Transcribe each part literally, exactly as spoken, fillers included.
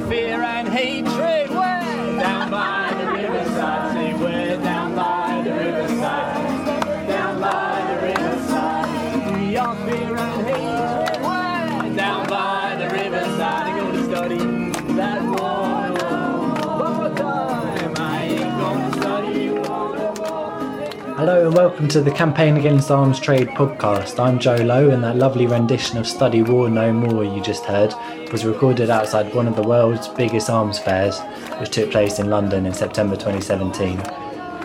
of fear and hatred. We're down by the riverside. Say we're down by the riverside. Down by the riverside. We are fear and hatred. We're down by the riverside. I'm going to study that war. Hello and welcome to the Campaign Against Arms Trade podcast. I'm Joe Lowe, and that lovely rendition of Study War No More you just heard was recorded outside one of the world's biggest arms fairs, which took place in London in September twenty seventeen.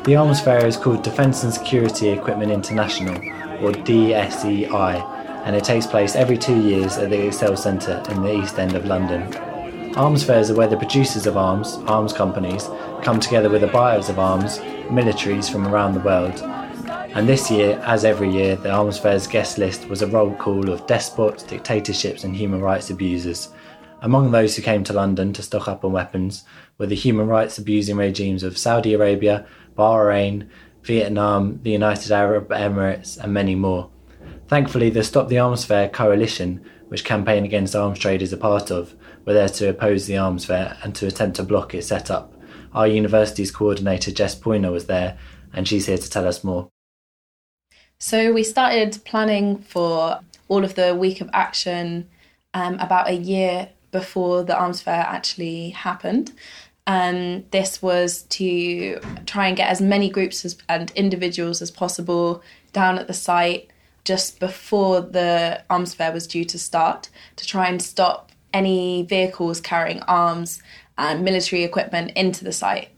The arms fair is called Defence and Security Equipment International, or D S E I, and it takes place every two years at the Excel Centre in the East End of London. Arms fairs are where the producers of arms, arms companies, come together with the buyers of arms, militaries from around the world. And this year, as every year, the Arms Fair's guest list was a roll call of despots, dictatorships and human rights abusers. Among those who came to London to stock up on weapons were the human rights abusing regimes of Saudi Arabia, Bahrain, Vietnam, the United Arab Emirates and many more. Thankfully, the Stop the Arms Fair coalition, which Campaign Against Arms Trade is a part of, were there to oppose the arms fair and to attempt to block its set-up. Our university's coordinator, Jess Poyner, was there, and she's here to tell us more. So we started planning for all of the week of action um, about a year before the arms fair actually happened. Um, this was to try and get as many groups as, and individuals as possible down at the site just before the arms fair was due to start, to try and stop any vehicles carrying arms and military equipment into the site.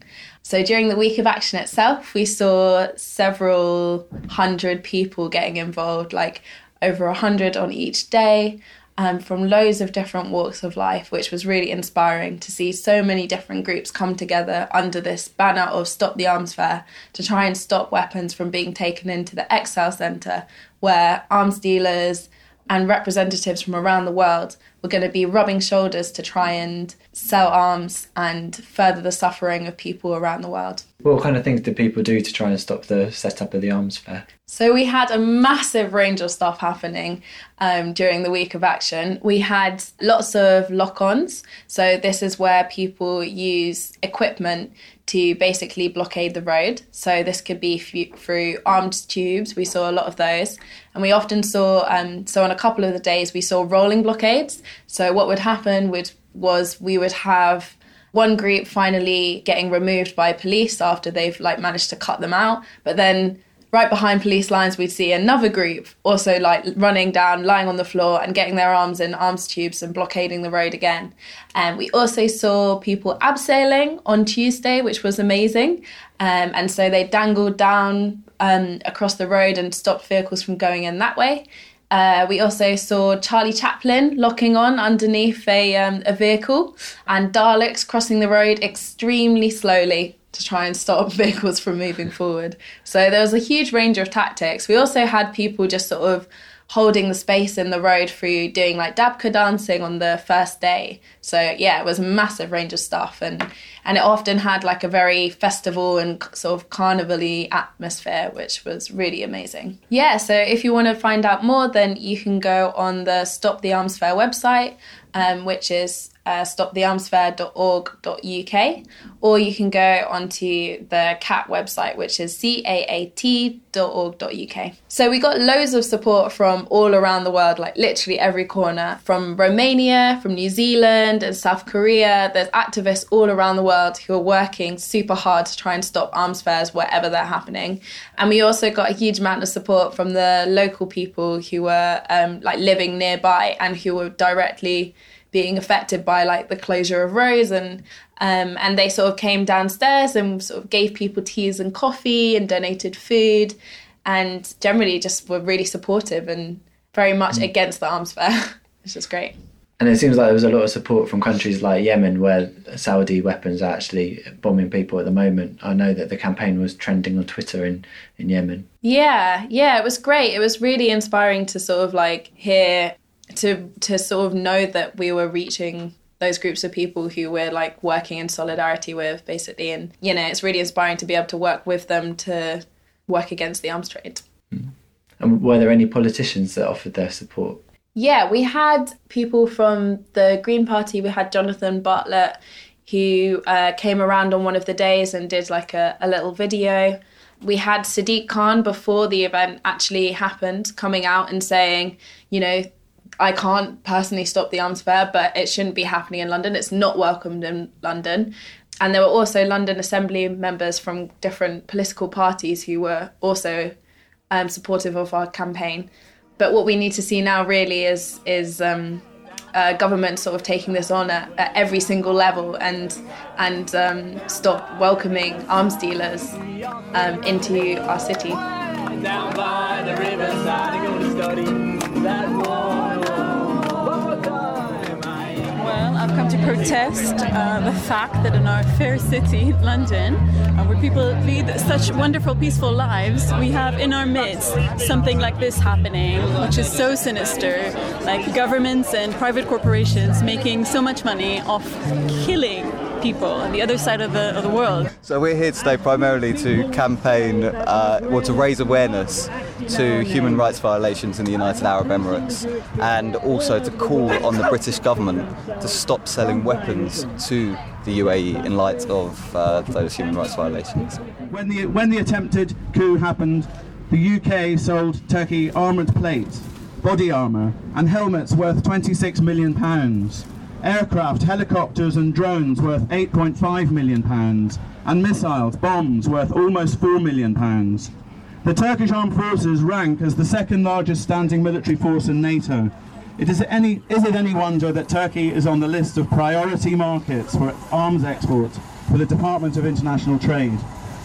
So during the week of action itself, we saw several hundred people getting involved, like over a hundred on each day, um, from loads of different walks of life, which was really inspiring to see so many different groups come together under this banner of Stop the Arms Fair to try and stop weapons from being taken into the Excel Centre, where arms dealers and representatives from around the world were going to be rubbing shoulders to try and sell arms and further the suffering of people around the world. What kind of things did people do to try and stop the setup of the arms fair? So we had a massive range of stuff happening um, during the week of action. We had lots of lock-ons. So this is where people use equipment to basically blockade the road. So this could be f- through armed tubes. We saw a lot of those. And we often saw, um, so on a couple of the days, we saw rolling blockades. So what would happen would, was we would have one group finally getting removed by police after they've like managed to cut them out. But then right behind police lines, we'd see another group also like running down, lying on the floor and getting their arms in arms tubes and blockading the road again. And we also saw people abseiling on Tuesday, which was amazing. Um, and so they dangled down um, across the road and stopped vehicles from going in that way. Uh, we also saw Charlie Chaplin locking on underneath a, um, a vehicle and Daleks crossing the road extremely slowly to try and stop vehicles from moving forward. So there was a huge range of tactics. We also had people just sort of holding the space in the road through doing like dabka dancing on the first day. So yeah, it was a massive range of stuff, and and it often had like a very festival and sort of carnival-y atmosphere, which was really amazing. Yeah, so if you want to find out more, then you can go on the Stop the Arms Fair website, um, which is uh, stop the arms fair dot org dot U K, or you can go onto the C A A T website, which is C A A T dot org dot U K. So we got loads of support from all around the world, like literally every corner, from Romania, from New Zealand and South Korea. There's activists all around the world who are working super hard to try and stop arms fairs wherever they're happening. And we also got a huge amount of support from the local people who were um, like living nearby and who were directly being affected by like the closure of roads, and um, and they sort of came downstairs and sort of gave people teas and coffee and donated food, and generally just were really supportive and very much mm. against the arms fair, which is great. And it seems like there was a lot of support from countries like Yemen, where Saudi weapons are actually bombing people at the moment. I know that the campaign was trending on Twitter in, in Yemen. Yeah, yeah, it was great. It was really inspiring to sort of like hear to to sort of know that we were reaching those groups of people who we're like working in solidarity with, basically. And, you know, it's really inspiring to be able to work with them to work against the arms trade. And were there any politicians that offered their support? Yeah, we had people from the Green Party. We had Jonathan Bartlett, who uh, came around on one of the days and did like a, a little video. We had Sadiq Khan before the event actually happened coming out and saying, you know, I can't personally stop the arms fair, but it shouldn't be happening in London. It's not welcomed in London. And there were also London Assembly members from different political parties who were also um, supportive of our campaign. But what we need to see now really is is um, uh, government sort of taking this on at, at every single level and and um, stop welcoming arms dealers um, into our city. Down by the riverside, I'm going to study that war. Well, I've come to protest uh, the fact that in our fair city, London, uh, where people lead such wonderful, peaceful lives, we have in our midst something like this happening, which is so sinister, like governments and private corporations making so much money off killing people on the other side of the, of the world. So we're here today primarily to campaign, uh, or to raise awareness to human rights violations in the United Arab Emirates, and also to call on the British government to stop selling weapons to the U A E in light of uh, those human rights violations. When the when the attempted coup happened, the U K sold Turkey armoured plates, body armour and helmets worth twenty-six million pounds, aircraft, helicopters and drones worth eight point five million pounds, and missiles, bombs worth almost four million pounds. The Turkish Armed Forces rank as the second largest standing military force in NATO. It is any, is it any wonder that Turkey is on the list of priority markets for arms exports for the Department of International Trade?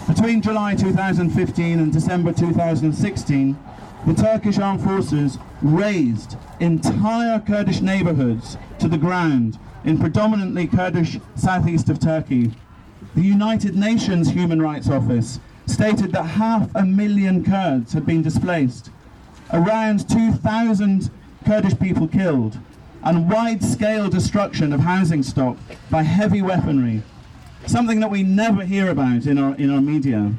Between July twenty fifteen and December twenty sixteen, the Turkish Armed Forces razed entire Kurdish neighbourhoods to the ground in predominantly Kurdish southeast of Turkey. The United Nations Human Rights Office stated that half a million Kurds had been displaced, around two thousand Kurdish people killed, and wide-scale destruction of housing stock by heavy weaponry, something that we never hear about in our in our media.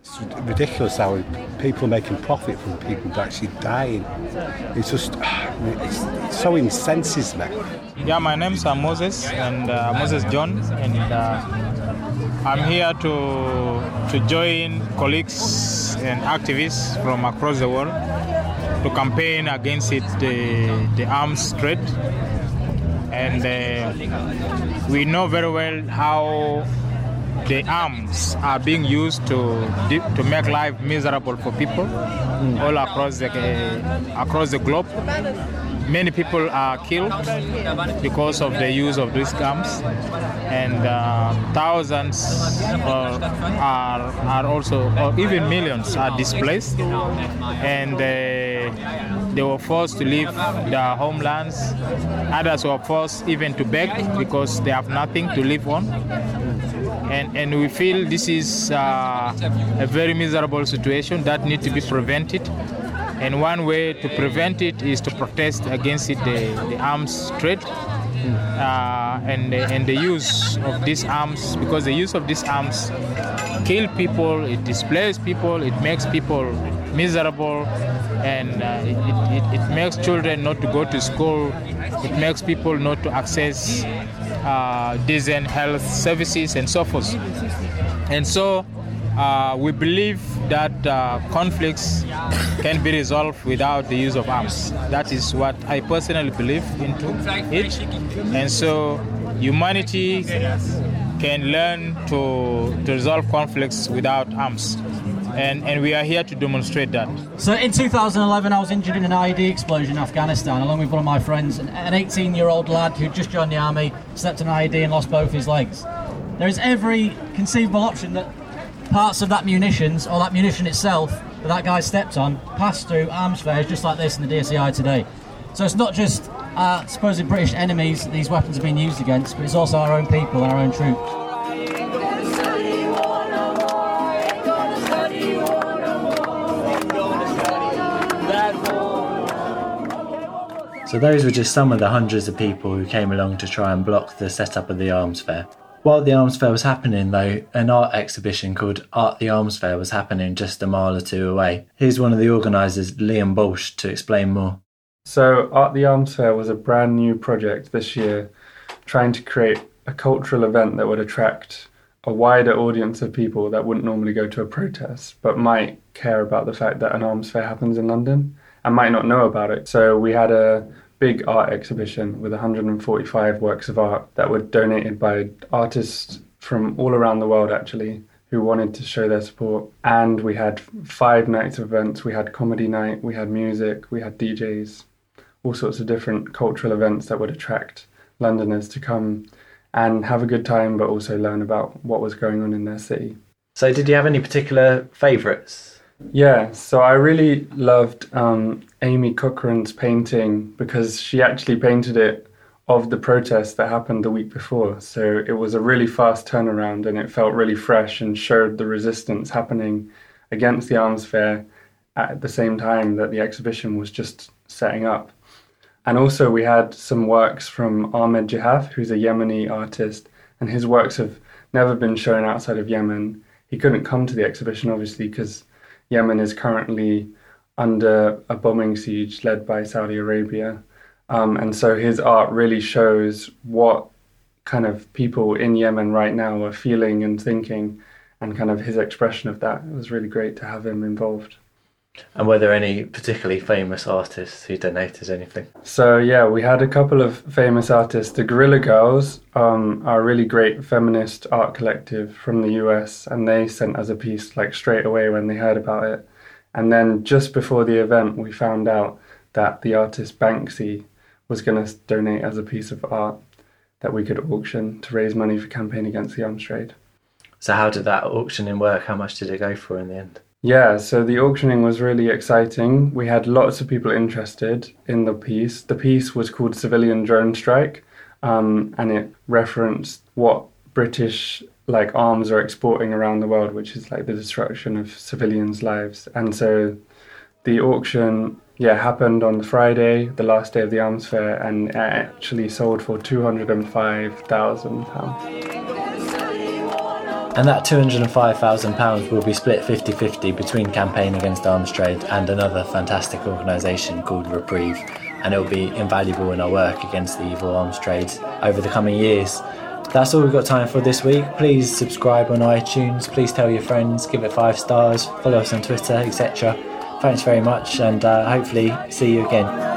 It's ridiculous how people making profit from people actually dying. It's just, it's, it so incenses me. Yeah, my name's uh, Moses, and uh, Moses John, and uh, I'm here to to join colleagues and activists from across the world to campaign against it, the, the arms trade. And uh, we know very well how the arms are being used to to make life miserable for people mm. all across the uh, across the globe. Many people are killed because of the use of these arms, and uh, thousands uh, are are also, or even millions, are displaced, and uh, they were forced to leave their homelands. Others were forced even to beg because they have nothing to live on. And, and we feel this is uh, a very miserable situation that needs to be prevented. And one way to prevent it is to protest against it, the, the arms trade uh, and, and the use of these arms, because the use of these arms kill people, it displaces people, it makes people miserable, and uh, it, it, it makes children not to go to school, it makes people not to access Uh, decent health services and so forth. And so uh, we believe that uh, conflicts can be resolved without the use of arms. That is what I personally believe into it. And so humanity can learn to, to resolve conflicts without arms. And, and we are here to demonstrate that. So in two thousand eleven, I was injured in an I E D explosion in Afghanistan, along with one of my friends. An eighteen-year-old lad who just joined the army, stepped on an I E D and lost both his legs. There is every conceivable option that parts of that munitions, or that munition itself, that that guy stepped on, passed through arms fairs just like this in the D S E I today. So it's not just our supposed British enemies that these weapons are being used against, but it's also our own people and our own troops. So those were just some of the hundreds of people who came along to try and block the setup of the arms fair. While the arms fair was happening though, an art exhibition called Art the Arms Fair was happening just a mile or two away. Here's one of the organisers, Liam Balsh, to explain more. So Art the Arms Fair was a brand new project this year, trying to create a cultural event that would attract a wider audience of people that wouldn't normally go to a protest, but might care about the fact that an arms fair happens in London and might not know about it. So we had a big art exhibition with one hundred forty-five works of art that were donated by artists from all around the world, actually, who wanted to show their support. And we had five nights of events. We had comedy night, we had music, we had D Js, all sorts of different cultural events that would attract Londoners to come and have a good time, but also learn about what was going on in their city. So did you have any particular favourites? Yeah, so I really loved um, Amy Cochran's painting, because she actually painted it of the protest that happened the week before. So it was a really fast turnaround and it felt really fresh and showed the resistance happening against the arms fair at the same time that the exhibition was just setting up. And also we had some works from Ahmed Jehav, who's a Yemeni artist, and his works have never been shown outside of Yemen. He couldn't come to the exhibition, obviously, because Yemen is currently under a bombing siege led by Saudi Arabia. Um, and so his art really shows what kind of people in Yemen right now are feeling and thinking, and kind of his expression of that. It was really great to have him involved. And were there any particularly famous artists who donated anything? So yeah, we had a couple of famous artists. The Guerrilla Girls um, are a really great feminist art collective from the U S, and they sent us a piece like straight away when they heard about it. And then just before the event, we found out that the artist Banksy was going to donate as a piece of art that we could auction to raise money for Campaign Against the Arms Trade. So how did that auctioning work? How much did it go for in the end? Yeah, so the auctioning was really exciting. We had lots of people interested in the piece. The piece was called Civilian Drone Strike, um, and it referenced what British like arms are exporting around the world, which is like the destruction of civilians' lives. And so the auction, yeah, happened on Friday, the last day of the arms fair, and it actually sold for two hundred five thousand pounds. And that two hundred five thousand pounds will be split fifty-fifty between Campaign Against Arms Trade and another fantastic organisation called Reprieve, and it will be invaluable in our work against the evil arms trade over the coming years. That's all we've got time for this week. Please subscribe on iTunes, please tell your friends, give it five stars, follow us on Twitter, et cetera. Thanks very much, and uh, hopefully see you again.